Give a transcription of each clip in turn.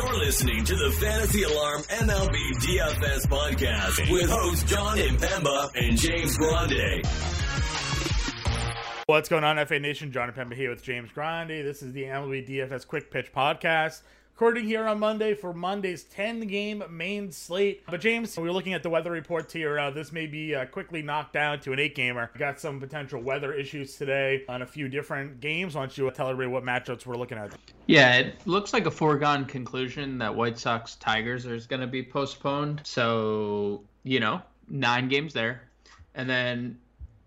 You're listening to the Fantasy Alarm MLB DFS Podcast with hosts John Impemba and James Grande. What's going on, FA Nation? John Impemba here with James Grande. This is the MLB DFS Quick Pitch Podcast, recording here on Monday for Monday's 10-game main slate. But James, we were looking at the weather reports here. This may be quickly knocked down to an 8-gamer. We got some potential weather issues today on a few different games. Why don't you tell everybody what matchups we're looking at? Yeah, it looks like a foregone conclusion that White Sox-Tigers is going to be postponed. So, 9 games there. And then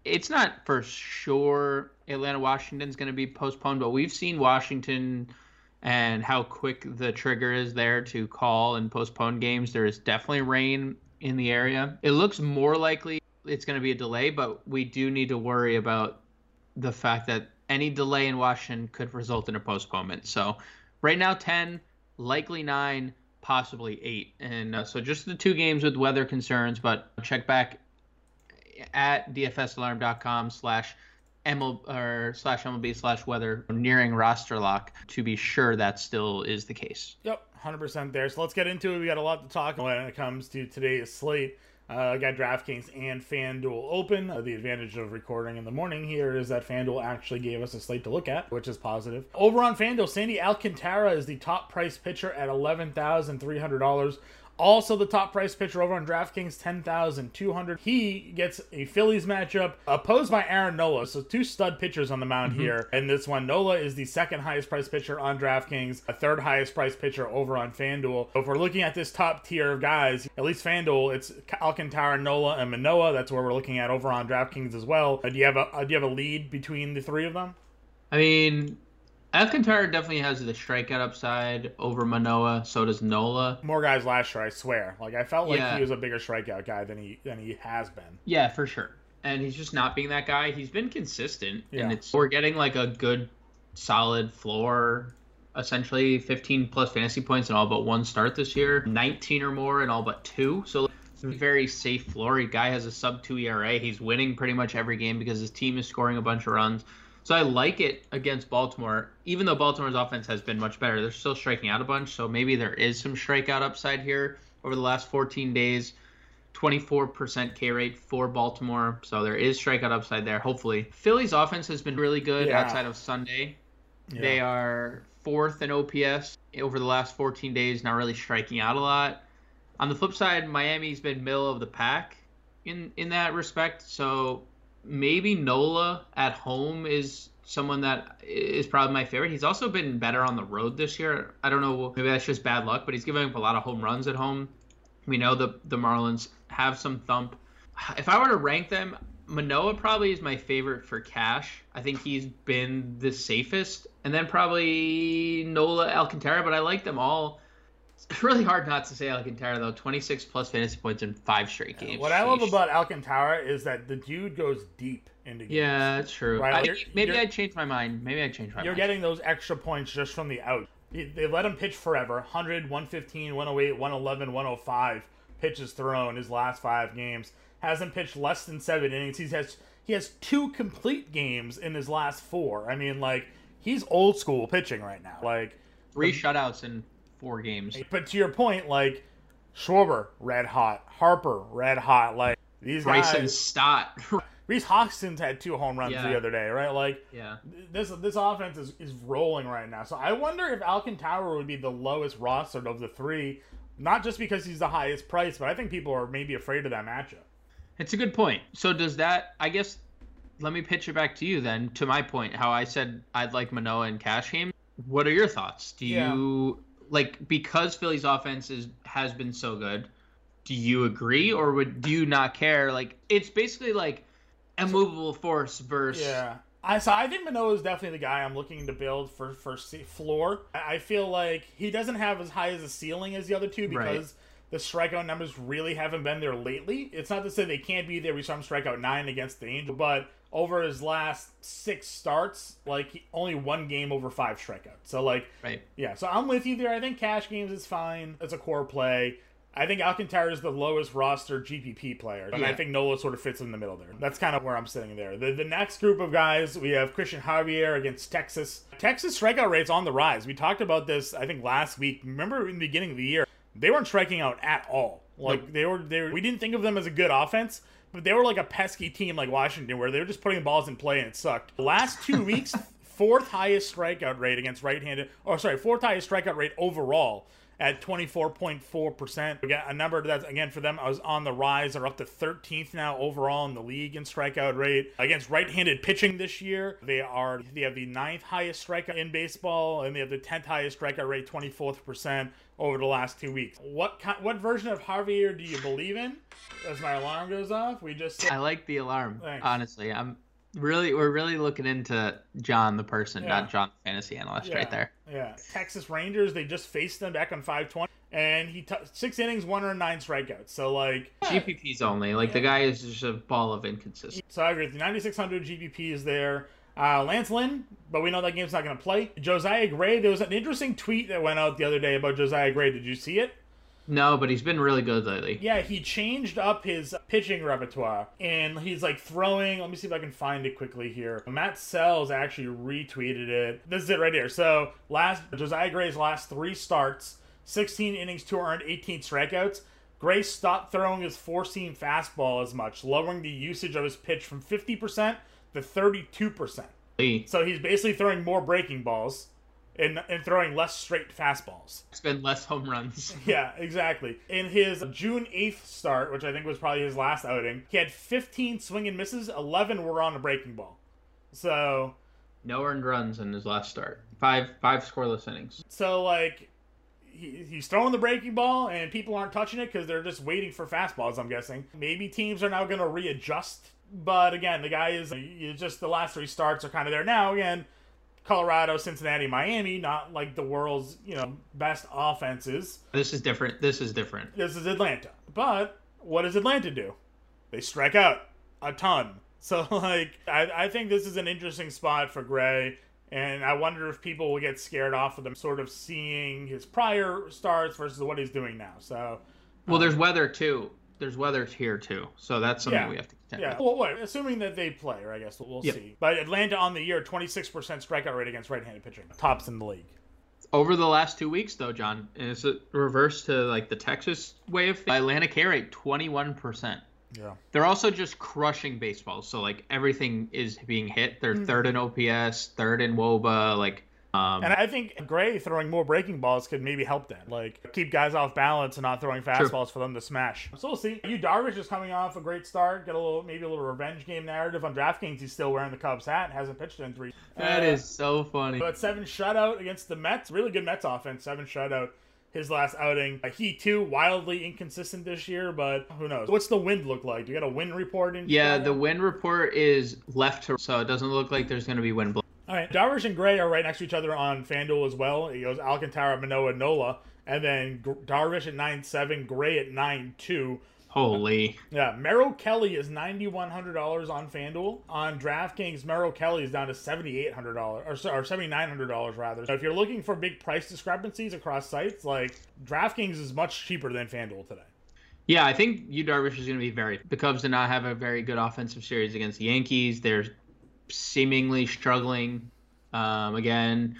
it's not for sure Atlanta-Washington's going to be postponed, but we've seen Washington and how quick the trigger is there to call and postpone games. There is definitely rain in the area. It looks more likely it's going to be a delay, but we do need to worry about the fact that any delay in Washington could result in a postponement. So right now, 10, likely 9, possibly 8. And so just the 2 games with weather concerns, but check back at dfsalarm.com/MLB/weather nearing roster lock to be sure that still is the case. Yep, 100% there. So let's get into it. We got a lot to talk about when it comes to today's slate. I got DraftKings and FanDuel open. The advantage of recording in the morning here is that FanDuel actually gave us a slate to look at, which is positive. Over on FanDuel, Sandy Alcantara is the top price pitcher at $11,300. Also, the top price pitcher over on DraftKings, $10,200. He gets a Phillies matchup opposed by Aaron Nola. So two stud pitchers on the mound here. And this one, Nola is the second highest price pitcher on DraftKings, a third highest price pitcher over on FanDuel. So if we're looking at this top tier of guys, at least FanDuel, it's Alcantara, Nola, and Manoah. That's where we're looking at over on DraftKings as well. Do you have a lead between the three of them? I mean, Alcantara definitely has the strikeout upside over Manoah. So does Nola. More guys last year, I swear. I felt like he was a bigger strikeout guy than he has been. Yeah, for sure. And he's just not being that guy. He's been consistent, and we're getting a good, solid floor. Essentially, 15 plus fantasy points in all but one start this year. 19 or more in all but 2. So it's a very safe floor. The guy has a sub 2 ERA. He's winning pretty much every game because his team is scoring a bunch of runs. So I like it against Baltimore, even though Baltimore's offense has been much better. They're still striking out a bunch, so maybe there is some strikeout upside here. Over the last 14 days, 24% K rate for Baltimore, so there is strikeout upside there, hopefully. Philly's offense has been really good outside of Sunday. Yeah. They are 4th in OPS over the last 14 days, not really striking out a lot. On the flip side, Miami's been middle of the pack in that respect, so maybe Nola at home is someone that is probably my favorite. He's also been better on the road this year. I don't know. Maybe that's just bad luck, but he's giving up a lot of home runs at home. We know the Marlins have some thump. If I were to rank them, Manoah probably is my favorite for cash. I think he's been the safest. And then probably Nola, Alcantara, but I like them all. It's really hard not to say Alcantara, though. 26 plus fantasy points in 5 straight games. What I love about Alcantara is that the dude goes deep into games. Yeah, that's true. Right? Maybe I changed my mind. You're getting those extra points just from the out. They let him pitch forever. 100, 115, 108, 111, 105 pitches thrown his last 5 games. Hasn't pitched less than 7 innings. He has 2 complete games in his last 4. I mean, he's old school pitching right now. 3 shutouts in 4 games. But to your point, Schwarber, red hot. Harper, red hot. These guys. Bryson Stott. Reese Hoskins had 2 home runs the other day, right? This offense is rolling right now. So I wonder if Alcantara would be the lowest rostered of the 3, not just because he's the highest price, but I think people are maybe afraid of that matchup. It's a good point. So does that, I guess, let me pitch it back to you then, to my point, how I said I'd like Manoah in cash game. What are your thoughts? Do you... because Philly's offense has been so good, do you agree or do you not care? It's basically a movable force versus... Yeah. I think Manoah is definitely the guy I'm looking to build for floor. I feel like he doesn't have as high as a ceiling as the other two because the strikeout numbers really haven't been there lately. It's not to say they can't be there. We saw him strike out 9 against the Angels, but over his last 6 starts, only 1 game over 5 strikeouts. So, right. Yeah, so I'm with you there. I think cash games is fine. It's a core play. I think Alcantara is the lowest roster GPP player, and I think Nola sort of fits in the middle there. That's kind of where I'm sitting there. The next group of guys, we have Christian Javier against Texas. Texas strikeout rate's on the rise. We talked about this, I think, last week. Remember in the beginning of the year, they weren't striking out at all. Like, they were, we didn't think of them as a good offense, but they were like a pesky team like Washington, where they were just putting balls in play and it sucked. The last 2 weeks, fourth highest strikeout rate against right-handed, or sorry, fourth highest strikeout rate overall, at 24.4%. We got a number that's, again, for them, I was on the rise. They're up to 13th now overall in the league in strikeout rate. Against right-handed pitching this year, they have the 9th highest strikeout in baseball, and they have the 10th highest strikeout rate, 24% over the last 2 weeks. What version of Javier do you believe in? As my alarm goes off, we just... I like the alarm, thanks. Honestly. We're really looking into John the person, not John the fantasy analyst, right there. Yeah. Texas Rangers, they just faced them back on 5/20, and he 6 innings, 109 strikeouts. So like GPPs only. Like the guy is just a ball of inconsistency. So I agree. The 9,600 GPP is there. Lance Lynn, but we know that game's not going to play. Josiah Gray, there was an interesting tweet that went out the other day about Josiah Gray. Did you see it? No, but he's been really good lately. Yeah, he changed up his pitching repertoire, and he's like throwing, let me see if I can find it quickly here. Matt Sells actually retweeted it. This is it right here. So Josiah Gray's last 3 starts, 16 innings, 2 earned, 18 strikeouts. Gray stopped throwing his 4-seam fastball as much, lowering the usage of his pitch from 50% to 32%. So he's basically throwing more breaking balls and throwing less straight fastballs. It's been less home runs. Yeah, exactly. In his June 8th start, which I think was probably his last outing, he had 15 swing and misses, 11 were on a breaking ball. So no earned runs in his last start. Five scoreless innings. So like he's throwing the breaking ball and people aren't touching it because they're just waiting for fastballs, I'm guessing. Maybe teams are now going to readjust, but again, the guy is just the last 3 starts are kind of there now again. Colorado, Cincinnati, Miami, not like the world's, best offenses. This is different. This is Atlanta. But what does Atlanta do? They strike out a ton. So, like, I think this is an interesting spot for Gray, and I wonder if people will get scared off of them sort of seeing his prior starts versus what he's doing now. So, well, there's weather, too. There's weather here, too. So that's something we have to contend with. Well, assuming that they play, I guess we'll see. But Atlanta on the year, 26% strikeout rate against right-handed pitching. Tops in the league. Over the last 2 weeks, though, John, is it reverse to, like, the Texas way of things? Atlanta K rate, 21%. Yeah. They're also just crushing baseball. So, like, everything is being hit. They're third in OPS, third in WOBA, like... and I think Gray throwing more breaking balls could maybe help that. Like, keep guys off balance and not throwing fastballs for them to smash. So we'll see. Yu Darvish is coming off a great start. Got a little revenge game narrative on DraftKings. He's still wearing the Cubs hat. Hasn't pitched in 3. That is so funny. But 7 shutout against the Mets. Really good Mets offense. 7 shutout. His last outing. He, too, wildly inconsistent this year, but who knows? What's the wind look like? Do you got a wind report? The wind report is left to right, so it doesn't look like there's going to be wind blowing. All right, Darvish and Gray are right next to each other on FanDuel as well. He goes Alcantara, Manoah, Nola, and then Darvish at 9.7, Gray at 9.2. Holy. Yeah, Merrill Kelly is $9,100 on FanDuel. On DraftKings, Merrill Kelly is down to $7,800, or $7,900 rather. So if you're looking for big price discrepancies across sites, like DraftKings is much cheaper than FanDuel today. Yeah, I think Yu Darvish is going to be very... The Cubs did not have a very good offensive series against the Yankees. They're seemingly struggling again.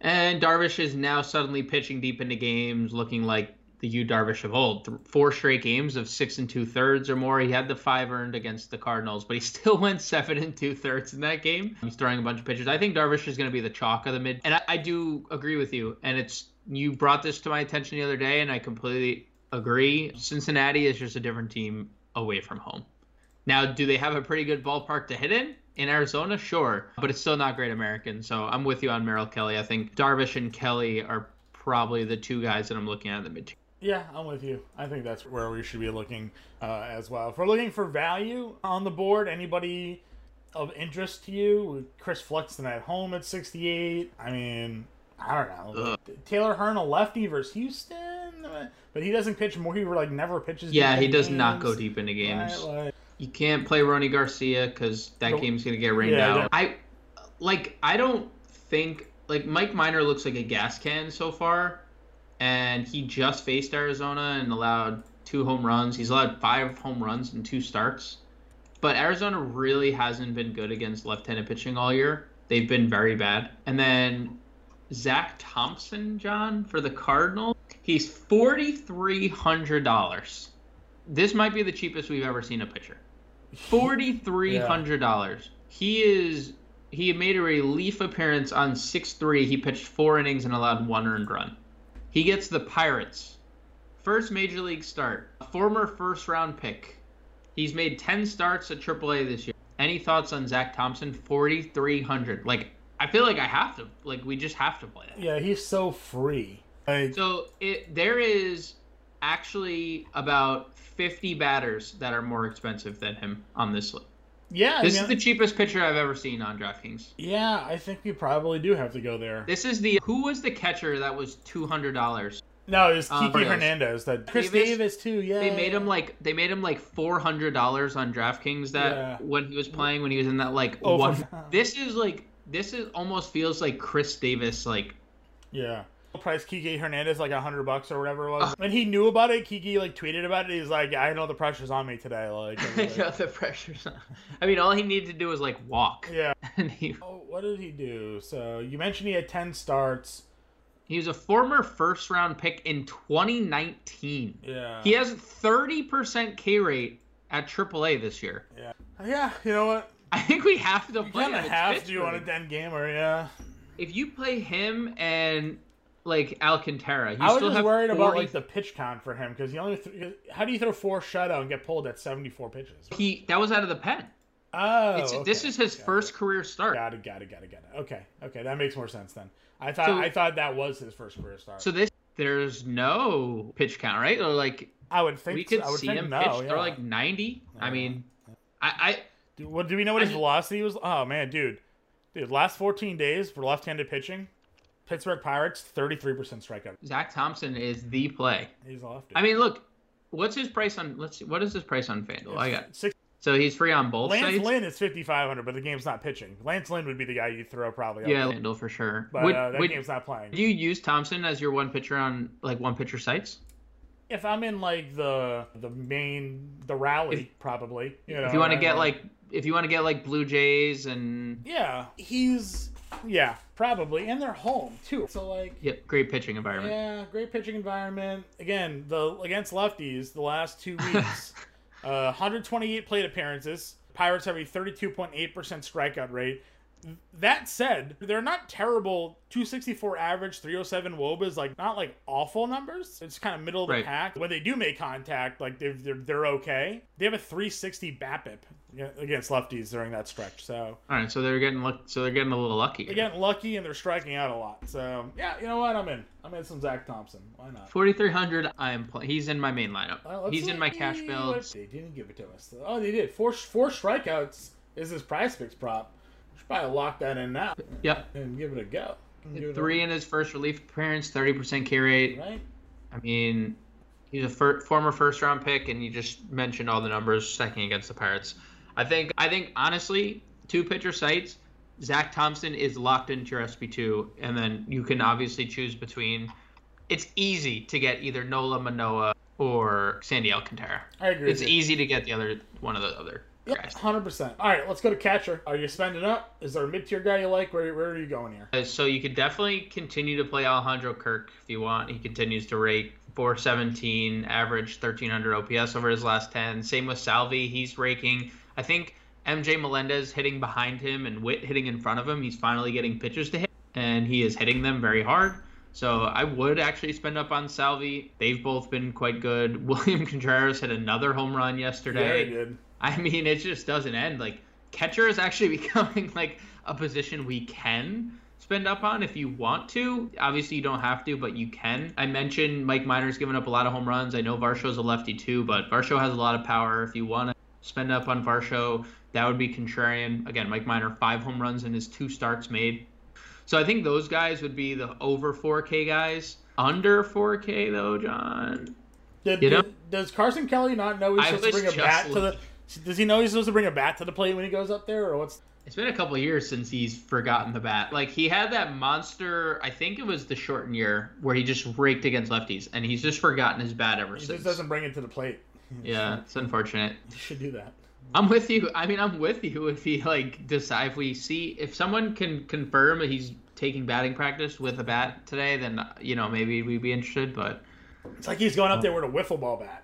And Darvish is now suddenly pitching deep into games, looking like the Yu Darvish of old. 4 straight games of 6 2/3 or more. He had the 5 earned against the Cardinals, but he still went 7 2/3 in that game. He's throwing a bunch of pitches. I think Darvish is going to be the chalk of the mid. And I do agree with you. And you brought this to my attention the other day, and I completely agree. Cincinnati is just a different team away from home. Now, do they have a pretty good ballpark to hit in? In Arizona, sure, but it's still not Great American. So I'm with you on Merrill Kelly. I think Darvish and Kelly are probably the 2 guys that I'm looking at in the mid-tier. Yeah, I'm with you. I think that's where we should be looking as well. If we're looking for value on the board, anybody of interest to you? Chris Flexen at home at 68. I mean, I don't know. Ugh. Taylor Hearn, a lefty versus Houston, but he doesn't pitch more. He like never pitches. Yeah, he does not go deep into games. Right, you can't play Ronny Garcia because that game's gonna get rained out. I don't think Mike Minor looks like a gas can so far. and he just faced Arizona and allowed 2 home runs. He's allowed 5 home runs in 2 starts. But Arizona really hasn't been good against left-handed pitching all year. They've been very bad. And then Zach Thompson, John, for the Cardinals, he's $4,300. This might be the cheapest we've ever seen a pitcher. $4,300. Yeah. He made a relief appearance on 6-3. He pitched 4 innings and allowed 1 earned run. He gets the Pirates. First major league start. A former first-round pick. He's made 10 starts at AAA this year. Any thoughts on Zach Thompson? $4,300. Like, I feel like I have to. Like, we just have to play that. Yeah, he's so free. There is actually about 50 batters that are more expensive than him on this list. Yeah. This is the cheapest pitcher I've ever seen on DraftKings. Yeah, I think we probably do have to go there. This is the... Who was the catcher that was $200? No, it was Kiki Hernandez. That Chris Davis too, yeah. They made him like $400 on DraftKings when he was playing, when he was in that like... This almost feels like Chris Davis, like... Yeah. Price Kiki Hernandez like $100 or whatever it was. When he knew about it, Kiki like tweeted about it. He's like, I know the pressure's on me today. Like, I know the pressure's on. I mean, all he needed to do was like walk. Yeah. And what did he do? So you mentioned he had 10 starts. He was a former first round pick in 2019. Yeah. He has 30% K rate at AAA this year. Yeah. Yeah. You know what? I think we have to play him. You kind of have to on a 10 gamer. Yeah. If you play him and like Alcantara, I was just worried about like the pitch count for him, because he only how do you throw 4 shutout and get pulled at 74 pitches? That was out of the pen. Oh, this is his first career start. Got it. Okay, that makes more sense then. I thought that was his first career start. So there's no pitch count, right? Or like I would think we could see him pitch. They're like 90. I mean, do we know what his velocity was? Oh man, dude, last 14 days for left-handed pitching. Pittsburgh Pirates, 33% strikeout. Zach Thompson is the play. He's off. Dude. I mean, look, what's his price on? Let's see, what is his price on FanDuel? It's I got $6. So he's free on both sides. Lance Lynn is $5,500, but the game's not pitching. Lance Lynn would be the guy you throw probably. Yeah, FanDuel for sure. But that game's not playing. Do you use Thompson as your one pitcher on like one pitcher sites? If I'm in like the rally, probably. If you want to get like Blue Jays and probably, and they're home too. So like, yep, great pitching environment. Yeah, great pitching environment. Again, against lefties the last 2 weeks, 128 plate appearances. Pirates have a 32.8% strikeout rate. That said, they're not terrible. 264 average, 307 WOBA is like not like awful numbers. It's kind of middle of the pack. When they do make contact, like they're okay. They have a 360 BABIP against lefties during that stretch. So all right, so they're getting a little lucky. They're getting lucky and they're striking out a lot. So yeah, you know what? I'm in some Zach Thompson. Why not? 4,300. He's in my main lineup. He's in my cash builds. They didn't give it to us. Oh, they did. Four strikeouts is his price fix prop. Should probably lock that in now. Yep. And give it a go. 3 in his first relief appearance, 30% K rate. Right. I mean, he's a former first-round pick, and you just mentioned all the numbers. Second against the Pirates, I think honestly, 2 pitcher sites. Zach Thompson is locked into your SP2, and then you can obviously choose between. It's easy to get either Nola, Manoah, or Sandy Alcantara. I agree. It's easy to get the other one of the other. Yep, 100%. All right, let's go to catcher. Are you spending up? Is there a mid-tier guy you like? Where are you going here? So you could definitely continue to play Alejandro Kirk if you want. He continues to rake .417, average 1,300 OPS over his last 10. Same with Salvi. He's raking. I think MJ Melendez hitting behind him and Witt hitting in front of him. He's finally getting pitches to hit, and he is hitting them very hard. So I would actually spend up on Salvi. They've both been quite good. William Contreras hit another home run yesterday. Yeah, he did. I mean, it just doesn't end. Like, catcher is actually becoming, like, a position we can spend up on if you want to. Obviously, you don't have to, but you can. I mentioned Mike Minor's given up a lot of home runs. I know Varsho's a lefty, too, but Varsho has a lot of power. If you want to spend up on Varsho, that would be contrarian. Again, Mike Minor, 5 home runs in his 2 starts made. So I think those guys would be the over 4K guys. Under 4K, though, John. Does Carson Kelly not know he's supposed to bring a bat to the... Does he know he's supposed to bring a bat to the plate when he goes up there, or what's? It's been a couple of years since he's forgotten the bat. Like, he had that monster, I think it was the Shortened year, where he just raked against lefties, and he's just forgotten his bat ever since. He just doesn't bring it to the plate. Yeah, it's unfortunate. You should do that. I'm with you. I mean, I'm with you if he, like, decide, if we see, if someone can confirm that he's taking batting practice with a bat today, then, you know, maybe we'd be interested, but. It's like he's going up there with a wiffle ball bat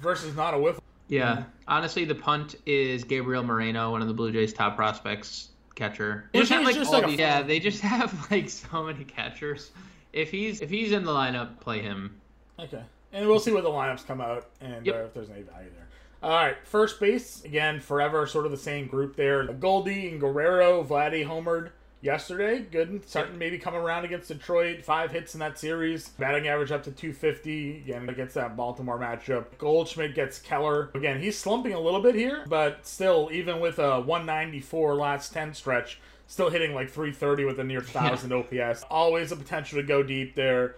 versus not a wiffle. Yeah. Honestly, the punt is Gabriel Moreno, one of the Blue Jays' top prospects, catcher. They just have, like, all these, yeah, they just have, like, so many catchers. If he's in the lineup, play him. Okay. And we'll see what the lineups come out and if there's any value there. All right. First base, again, forever sort of the same group there. Goldie and Guerrero, Vladdy homered yesterday. Good. Starting maybe come around against Detroit. 5 hits in that series. Batting average up to 250. Again, against that Baltimore matchup. Goldschmidt gets Keller. Again, he's slumping a little bit here, but still, even with a 194 last 10 stretch, still hitting like 330 with a near 1,000 OPS. Always a potential to go deep there.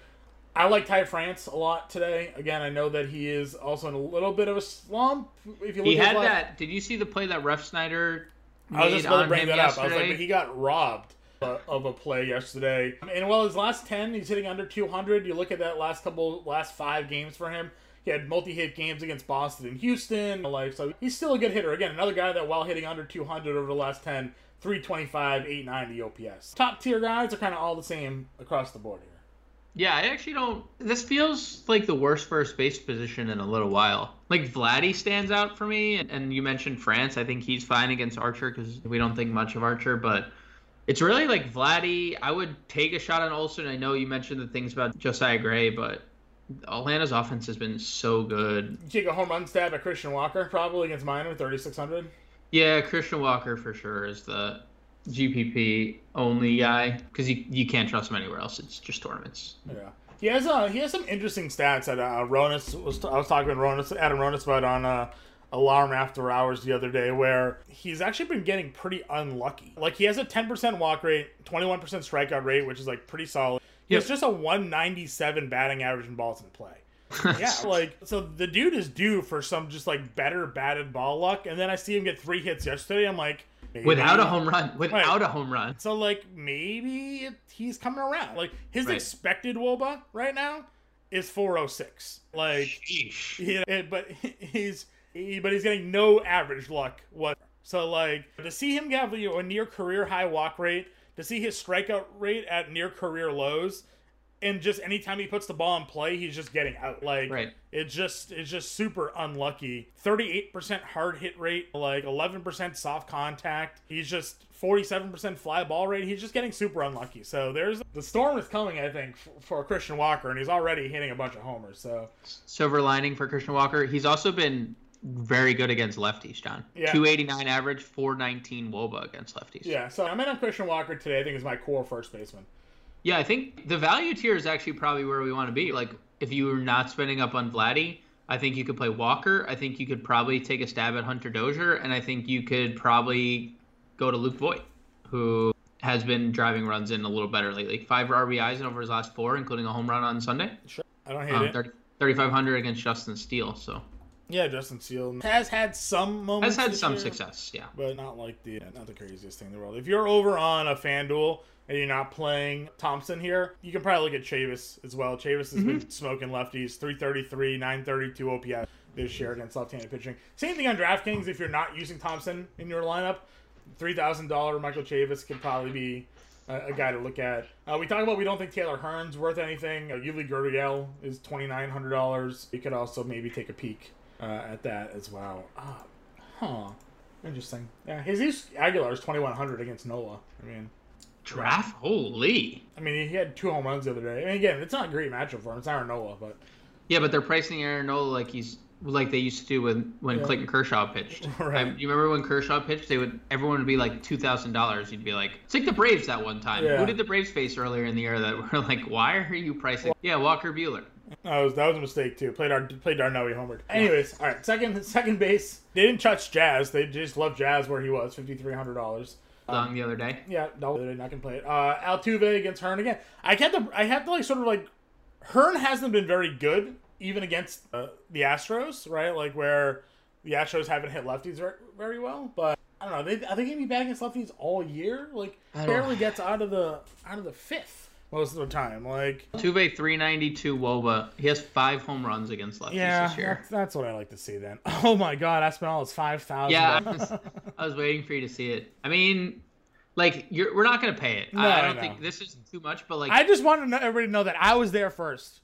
I like Ty France a lot today. Again, I know that he is also in a little bit of a slump. If you look at that. Did you see the play that Ref Snyder made? I was just going to bring that up. I was like, but he got robbed of a play yesterday. And while his last 10, he's hitting under 200. You look at that last 5 games for him. He had multi-hit games against Boston and Houston. Like, so he's still a good hitter. Again, another guy that while hitting under 200 over the last 10, 325, 890 OPS. Top tier guys are kind of all the same across the board here. Yeah, I actually don't. This feels like the worst first base position in a little while. Like, Vladdy stands out for me, and you mentioned France. I think he's fine against Archer because we don't think much of Archer, but it's really like Vladdy. I would take a shot on Olsen. I know you mentioned the things about Josiah Gray, but Atlanta's offense has been so good. You take a home run stab at Christian Walker, probably against Minor, 3,600. Yeah, Christian Walker for sure is the GPP only guy because you can't trust him anywhere else. It's just tournaments. Yeah, he has some interesting stats that Ronis I was talking to Adam Ronis about on Alarm After Hours the other day, where he's actually been getting pretty unlucky. Like, he has a 10% walk rate, 21% strikeout rate, which is like pretty solid. He has just a 197 batting average in balls in play. Yeah, like, so the dude is due for some just like better batted ball luck. And then I see him get 3 hits yesterday. I'm like. Maybe. Without a home run. So, like, maybe he's coming around. Like, his expected WOBA right now is 406. Like, sheesh. You know, but he's getting no average luck whatsoever. So, like, to see him have a near career high walk rate, to see his strikeout rate at near career lows, and just anytime he puts the ball in play, he's just getting out. Like, it's just super unlucky. 38% hard hit rate, like 11% soft contact. He's just 47% fly ball rate. He's just getting super unlucky. So there's the storm is coming, I think, for Christian Walker, and he's already hitting a bunch of homers. So silver lining for Christian Walker. He's also been very good against lefties, John. Yeah. 289 average, 419 WOBA against lefties. Yeah, so I'm in on Christian Walker today. I think is my core first baseman. Yeah, I think the value tier is actually probably where we want to be. Like, if you were not spending up on Vladdy, I think you could play Walker. I think you could probably take a stab at Hunter Dozier, and I think you could probably go to Luke Voit, who has been driving runs in a little better lately. 5 RBIs over his last 4, including a home run on Sunday. Sure, I don't hate it. 3,500 against Justin Steele, so. Yeah, Justin Steele has had some moments. Has had some success, yeah. But not like not the craziest thing in the world. If you're over on a FanDuel and you're not playing Thompson here, you can probably look at Chavis as well. Chavis has been smoking lefties, 333, 932 OPS this year against left-handed pitching. Same thing on DraftKings if you're not using Thompson in your lineup. $3,000 Michael Chavis could probably be a guy to look at. We talk about we don't think Taylor Hearn's worth anything. Yu Darvish is $2,900. You could also maybe take a peek at that as well. Interesting. Yeah, Jesus Aguilar is $2,100 against Nola. I mean, draft? Holy. I mean, he had 2 home runs the other day. I mean, again, it's not a great matchup for him. It's Aaron Nola, but. Yeah, but they're pricing Aaron Nola like they used to do when Clayton Kershaw pitched. Right. You remember when Kershaw pitched? Everyone would be like $2,000. You'd be like, it's like the Braves that one time. Yeah. Who did the Braves face earlier in the year that were like, why are you pricing? Yeah, Walker Buehler. That was a mistake too. Played Darnoe homered. Anyways, all right. Second base. They didn't touch Jazz. They just left Jazz where he was, $5,300. The other day. Yeah, no, they're not gonna play it. Altuve against Hearn again. I have to like sort of like. Hearn hasn't been very good even against the Astros, right? Like where the Astros haven't hit lefties very well, but I don't know. Are they going to be back against lefties all year? Like, barely gets out of the fifth most of the time. Like Altuve, 392 WOBA. He has 5 home runs against lefties this year. That's what I like to see. Then, oh my God, Aspinall is 5,000. Yeah, I was waiting for you to see it. I mean, like we're not going to pay it. No, I don't think this is too much. But like, I just want everybody to know that I was there first.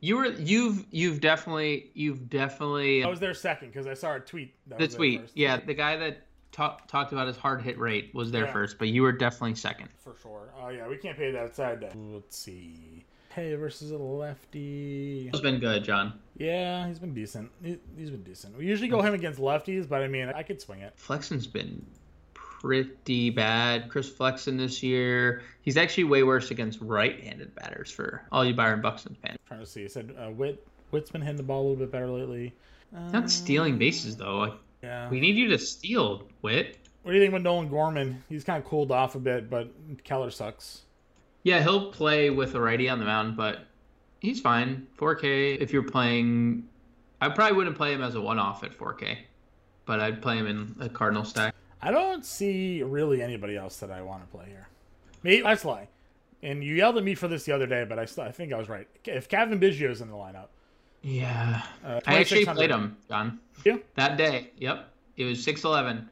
You've definitely. I was there second because I saw a tweet. First. Yeah, the guy that talked about his hard hit rate was there first, but you were definitely second for sure. Oh yeah, we can't pay that outside. Let's see. Hey, versus a lefty. He's been good, John. Yeah, he's been decent. He's been decent. We usually go him against lefties, but I mean, I could swing it. Flexen's been pretty bad. Chris Flexen this year, he's actually way worse against right-handed batters for all you Byron Buxton fans. Trying to see, he said Witt's been hitting the ball a little bit better lately. Not stealing bases though. Yeah, we need you to steal, Witt. What do you think about Nolan Gorman? He's kind of cooled off a bit, but Keller sucks. Yeah, he'll play with a righty on the mound, but he's fine. 4K if you're playing. I probably wouldn't play him as a one-off at 4K, but I'd play him in a Cardinal stack. I don't see really anybody else that I want to play here. Me, I lie. And you yelled at me for this the other day, but I think I was right. If Kevin Biggio's in the lineup. Yeah. I actually played him, John. Yeah? That day. Yep. It was 6'11".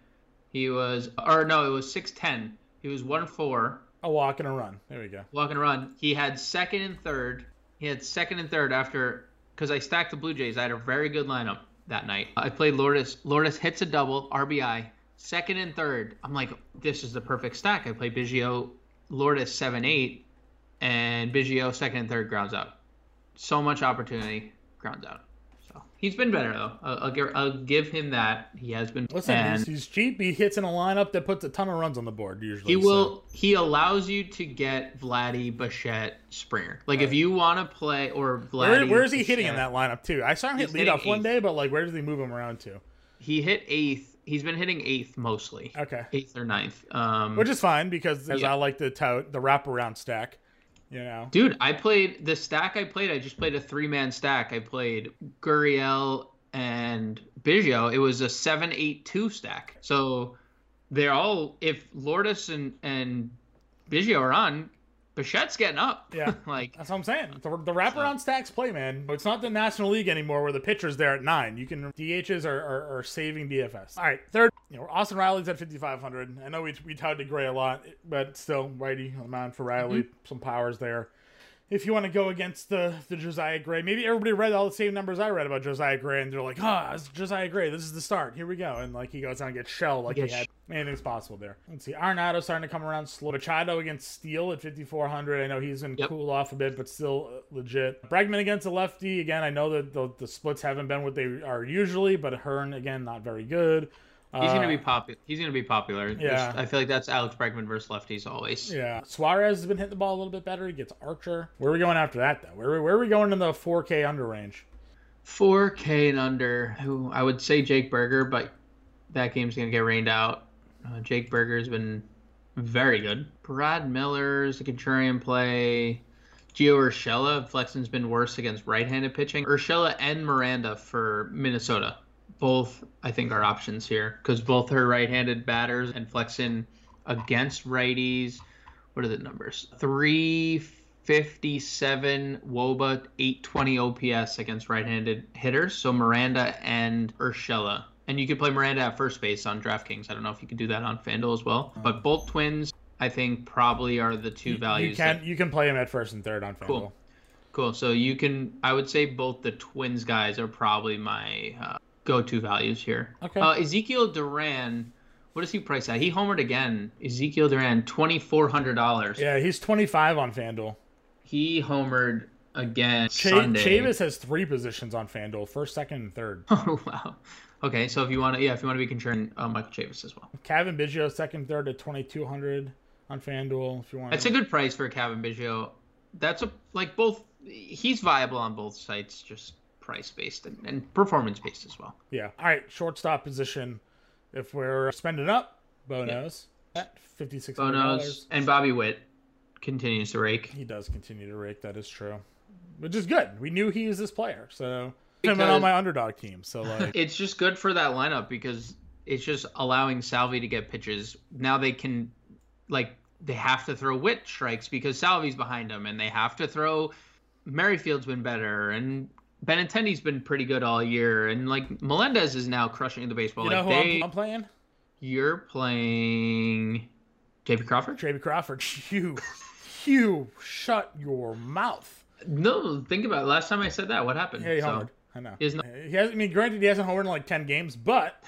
It was 6'10". He was 1-4. A walk and a run. There we go. Walk and a run. He had second and third. After, because I stacked the Blue Jays. I had a very good lineup that night. I played Lourdes. Lourdes hits a double, RBI. Second and third, I'm like, this is the perfect stack. I play Biggio, Lourdes 7-8, and Biggio second and third grounds out. So much opportunity, grounds out. So he's been better though. I'll give him that. He has been. Listen, he's cheap. He hits in a lineup that puts a ton of runs on the board usually. He allows you to get Vladdy, Bichette, Springer. Like if you want to play or Vladdy. Where is he hitting in that lineup too? I saw him hit leadoff one day, but like where does he move him around to? He hit 8th. He's been hitting 8th mostly. Okay. 8th or 9th. Which is fine because I like to tout the wraparound stack. You know? Dude, I just played a 3-man stack. I played Gurriel and Biggio. It was a 7-8-2 stack. So they're all, if Lourdes and Biggio are on, Bichette's getting up. Yeah. Like that's what I'm saying. The wraparound stacks play, man. But it's not the National League anymore where the pitcher's there at 9. You can DHs are saving DFS. All right, third. You know, Austin Riley's at 5,500. I know we touted Gray a lot, but still, righty on the mound for Riley. Some powers there. If you want to go against the Josiah Gray, maybe everybody read all the same numbers I read about Josiah Gray, and they're like, it's Josiah Gray. This is the start. Here we go. And, like, he goes down and gets shelled like he had. Anything's possible there. Let's see. Arenado's starting to come around slow. Machado against Steele at 5,400. I know he's been cool off a bit, but still legit. Bregman against a lefty. Again, I know that the splits haven't been what they are usually, but Hearn, again, not very good. He's going to be popular. Yeah. I feel like that's Alex Bregman versus lefties always. Yeah. Suarez has been hitting the ball a little bit better. He gets Archer. Where are we going after that, though? Where are we going in the 4K under range? 4K and under. Who I would say Jake Berger, but that game's going to get rained out. Jake Berger's been very good. Brad Miller's a contrarian play. Gio Urshela. Flexen's been worse against right-handed pitching. Urshela and Miranda for Minnesota. Both, I think, are options here because both are right-handed batters and Flexen against righties. What are the numbers? 357 WOBA, 820 OPS against right-handed hitters. So Miranda and Urshela. And you could play Miranda at first base on DraftKings. I don't know if you could do that on FanDuel as well. But both twins, I think, probably are the two values. You can play them at first and third on FanDuel. Cool. So I would say both the twins guys are probably my... go-to values here. Okay. Ezekiel Duran, what is he priced at? He homered again. Ezekiel Duran, $2,400. Yeah, he's 25 on FanDuel. He homered again Sunday. Chavis has 3 positions on FanDuel, first, second, and third. Oh, wow. Okay, so if you want to be contrarian, Michael Chavis as well. Kevin Biggio, second, third at 2,200 on FanDuel. If you want, that's a good price for Kevin Biggio. That's both. He's viable on both sites. Just price-based and performance-based as well. Yeah. All right, shortstop position. If we're spending up, Bono's at $5,600. Bono's and Bobby Witt continues to rake. He does continue to rake. That is true. Which is good. We knew he was this player, so... him in on my underdog team. So like, it's just good for that lineup because it's just allowing Salvi to get pitches. Now they can, like, they have to throw Witt strikes because Salvi's behind him, and they have to throw. Merrifield's been better, and Benintendi's been pretty good all year, and like Melendez is now crushing the baseball. You know like, who I'm playing? You're playing JB Crawford. JB Crawford, you shut your mouth. No, think about it. Last time I said that, what happened? Yeah, he homered. I know. I mean, granted, he hasn't homered in like 10 games, but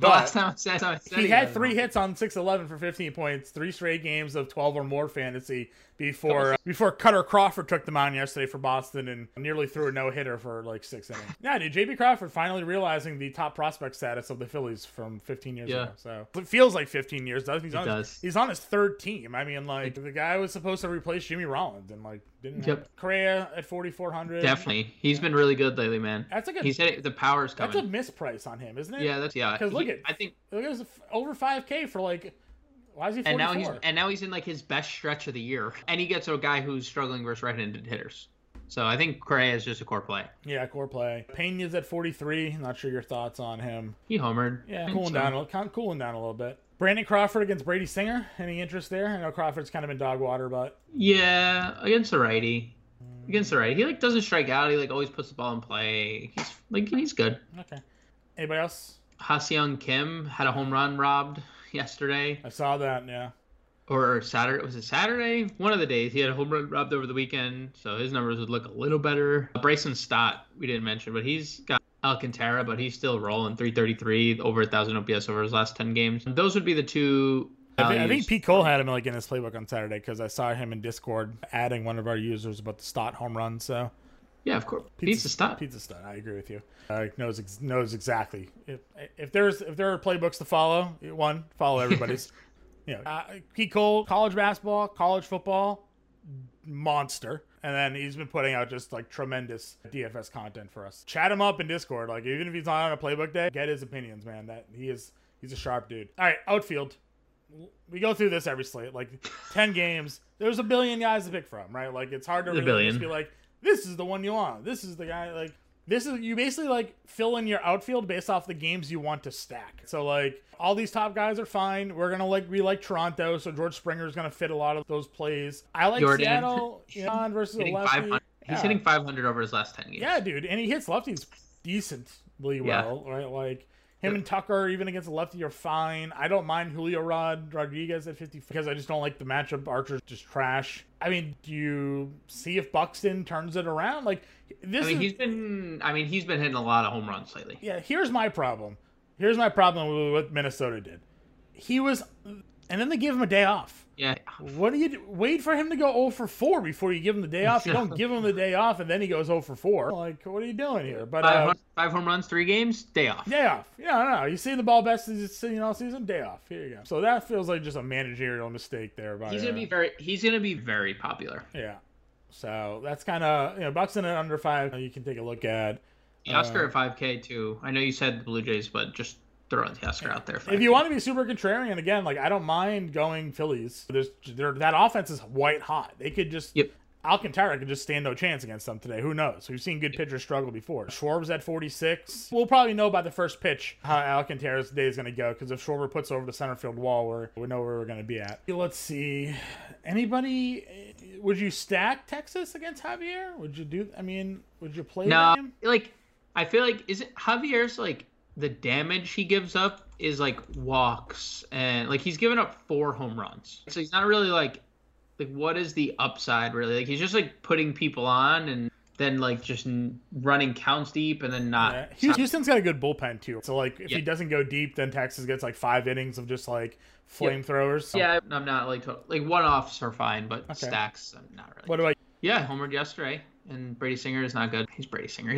last time I said that, he had 3 hits on 6-11 for 15 points, 3 straight games of 12 or more fantasy before Cutter Crawford took them on yesterday for Boston and nearly threw a no hitter for like 6 innings. Yeah, dude, JB Crawford finally realizing the top prospect status of the Phillies from 15 years ago. So it feels like 15 years, doesn't it? He's on his 3rd team. I mean, like the guy was supposed to replace Jimmy Rollins and like didn't. Yep. Correa at 4,400. Definitely, he's been really good lately, man. That's like he said the power's coming. That's a misprice on him, isn't it? Yeah, that's yeah. Because look, it was over $5K for like. Why is he 44? And now he's in like his best stretch of the year, and he gets a guy who's struggling versus right-handed hitters. So I think Correa is just a core play. Yeah, core play. Pena's at 43. Not sure your thoughts on him. He homered. Yeah, cooling down a little bit. Brandon Crawford against Brady Singer. Any interest there? I know Crawford's kind of in dog water, but yeah, against the righty. Against the right, he like doesn't strike out. He like always puts the ball in play. He's like he's good. Okay. Anybody else? Ha-Seong Kim had a home run robbed yesterday. I saw that. Yeah. Or Saturday, was it Saturday? One of the days he had a home run robbed over the weekend, so his numbers would look a little better. Bryson Stott we didn't mention, but he's got Alcantara, but he's still rolling 333 over 1,000 OPS over his last 10 games. Those would be the two. I think Pete Cole had him like in his playbook on Saturday because I saw him in Discord adding one of our users about the Stott home run. So, yeah, of course, Pizza Stott. Pizza Stott. I agree with you. Knows exactly if there are playbooks to follow. One, follow everybody's. Pete Cole, college basketball, college football, monster. And then he's been putting out just like tremendous DFS content for us. Chat him up in Discord. Like even if he's not on a playbook day, get his opinions, man. He's a sharp dude. All right, outfield. We go through this every slate, like 10 games. There's a billion guys to pick from, right? Like it's hard to really just be like, this is the one you want. This is the guy. Like this is you basically like fill in your outfield based off the games you want to stack. So like all these top guys are fine. We're gonna like we like Toronto, so George Springer is gonna fit a lot of those plays. I like Jordan. Seattle versus a lefty. He's hitting 500 over his last 10 games. Yeah, dude, and he hits lefties decently well, right? Like. Him and Tucker, even against a lefty, are fine. I don't mind Julio Rodriguez at 50 because I just don't like the matchup. Archer's just trash. I mean, do you see if Buxton turns it around? Like this. He's been hitting a lot of home runs lately. Yeah, here's my problem. Here's my problem with what Minnesota did. He was, and then they gave him a day off. Yeah. What do you do? Wait for him to go 0 for 4 before you give him the day off? You don't give him the day off, and then he goes 0 for 4. Like, what are you doing here? But 5 home runs, 3 games, day off. Day off. Yeah, I don't know. You see the ball best he's sitting all season, day off. Here you go. So that feels like just a managerial mistake there. He's gonna be very popular. Yeah. So that's kind of Buxton at under 5. You can take a look at. Oscar at 5K too. I know you said the Blue Jays, but just. Throwing Teoscar out there. If you want to be super contrarian, again, like I don't mind going Phillies. That offense is white hot. They could just Alcantara could just stand no chance against them today. Who knows? We've seen good pitchers struggle before. Schwarber's at 46. We'll probably know by the first pitch how Alcantara's day is going to go because if Schwarber puts over the center field wall, we know where we're going to be at. Let's see. Anybody? Would you stack Texas against Javier? Would you play him? Like I feel like is it Javier's like. The damage he gives up is like walks and like he's given up 4 home runs. So he's not really like what is the upside really? Like he's just like putting people on and then like just running counts deep and then not. Yeah. Houston's got a good bullpen too. So like if he doesn't go deep, then Texas gets like 5 innings of just like flamethrowers. Yeah, I'm not like one-offs are fine, but stacks I'm not really. What do I? Yeah, homered yesterday. And Brady Singer is not good. He's Brady Singer.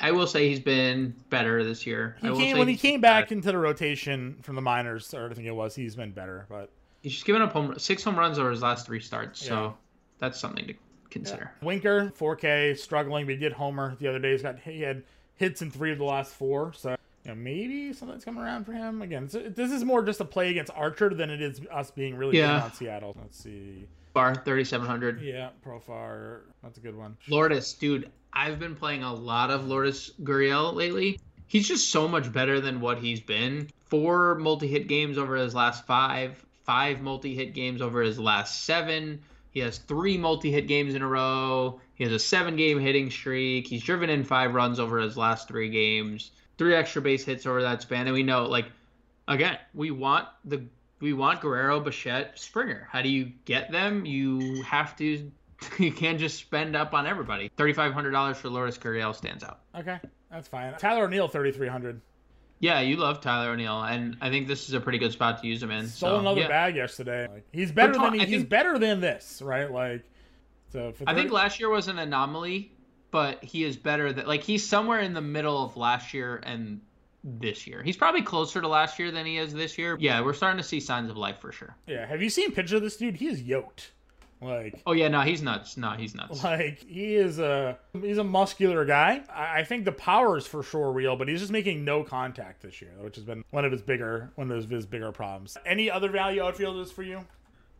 I will say he's been better this year. When he came back into the rotation from the minors, or I think it was, he's been better. But he's just given up 6 home runs over his last 3 starts. Yeah. So that's something to consider. Yeah. Winker, 4K, struggling. But he did homer the other day. He had hits in 3 of the last 4. So maybe something's coming around for him. Again, this is more just a play against Archer than it is us being really good on Seattle. Let's see. 3,700. Yeah, Profar. That's a good one. Lourdes, dude, I've been playing a lot of Lourdes Gurriel lately. He's just so much better than what he's been. 4 multi-hit games over his last 5, 5 multi-hit games over his last 7. He has 3 multi-hit games in a row. He has a 7-game hitting streak. He's driven in 5 runs over his last 3 games. 3 extra base hits over that span. And we know, like, again, we want Guerrero, Bichette, Springer. How do you get them? You have to. You can't just spend up on everybody. $3,500 for Lourdes Gurriel stands out. Okay, that's fine. Tyler O'Neill, 3,300. Yeah, you love Tyler O'Neill, and I think this is a pretty good spot to use him in. Sold another bag yesterday. Like, he's better than this, right? Like, so for 30, I think last year was an anomaly, but he is better than, like, he's somewhere in the middle of last year and this year. He's probably closer to last year than he is this year. Yeah, we're starting to see signs of life for sure. Yeah, have you seen pictures of this dude? He is yoked. Like, oh yeah, no, he's nuts. No, he's nuts. Like, he is he's a muscular guy. I think the power is for sure real, but he's just making no contact this year, which has been one of his bigger problems. Any other value outfielders for you?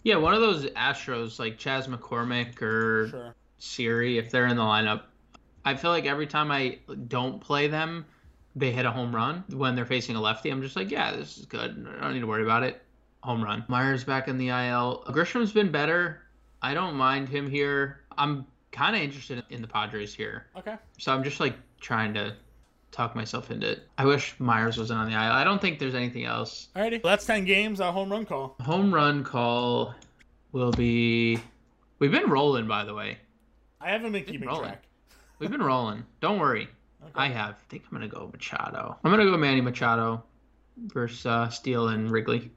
Yeah, one of those Astros like Chas McCormick or sure. Siri, if they're in the lineup. I feel like every time I don't play them, they hit a home run when they're facing a lefty. I'm just like, yeah, this is good. I don't need to worry about it. Home run. Myers back in the IL. Grisham's been better. I don't mind him here. I'm kind of interested in the Padres here. Okay. So I'm just like trying to talk myself into it. I wish Myers wasn't on the IL. I don't think there's anything else. Alrighty. Well, that's 10 games. Our home run call. Home run call will be... We've been rolling, by the way. I haven't been keeping track. We've been rolling. Don't worry. Okay. I have. I think I'm going to go Machado. I'm going to go Manny Machado versus Steele and Wrigley.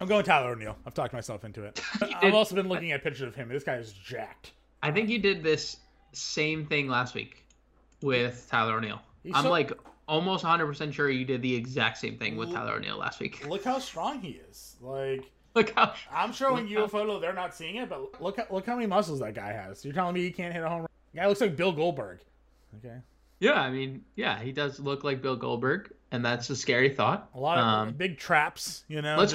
I'm going Tyler O'Neill. I've talked myself into it. I've also been looking at pictures of him. This guy is jacked. I think you did this same thing last week with Tyler O'Neill. I'm like almost 100% sure you did the exact same thing with Tyler O'Neill last week. Look how strong he is. Like, I'm showing you a photo. They're not seeing it, but look how many muscles that guy has. You're telling me he can't hit a home run? The guy looks like Bill Goldberg. Okay. Yeah, I mean, yeah, he does look like Bill Goldberg, and that's a scary thought. A lot of big traps, you know. Let's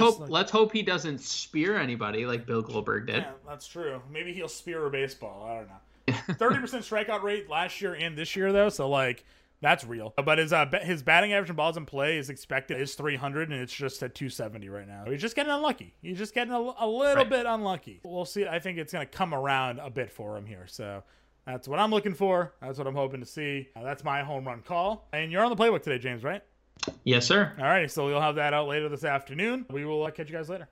hope he doesn't spear anybody like Bill Goldberg did. Yeah, that's true. Maybe he'll spear a baseball. I don't know. 30% strikeout rate last year and this year though, so like that's real. But his batting average and balls in play is expected is 300, and it's just at 270 right now. He's just getting unlucky. He's just getting a little bit unlucky. We'll see. I think it's gonna come around a bit for him here. So. That's what I'm looking for. That's what I'm hoping to see. That's my home run call. And you're on the playbook today, James, right? Yes, sir. All right. So we'll have that out later this afternoon. We will catch you guys later.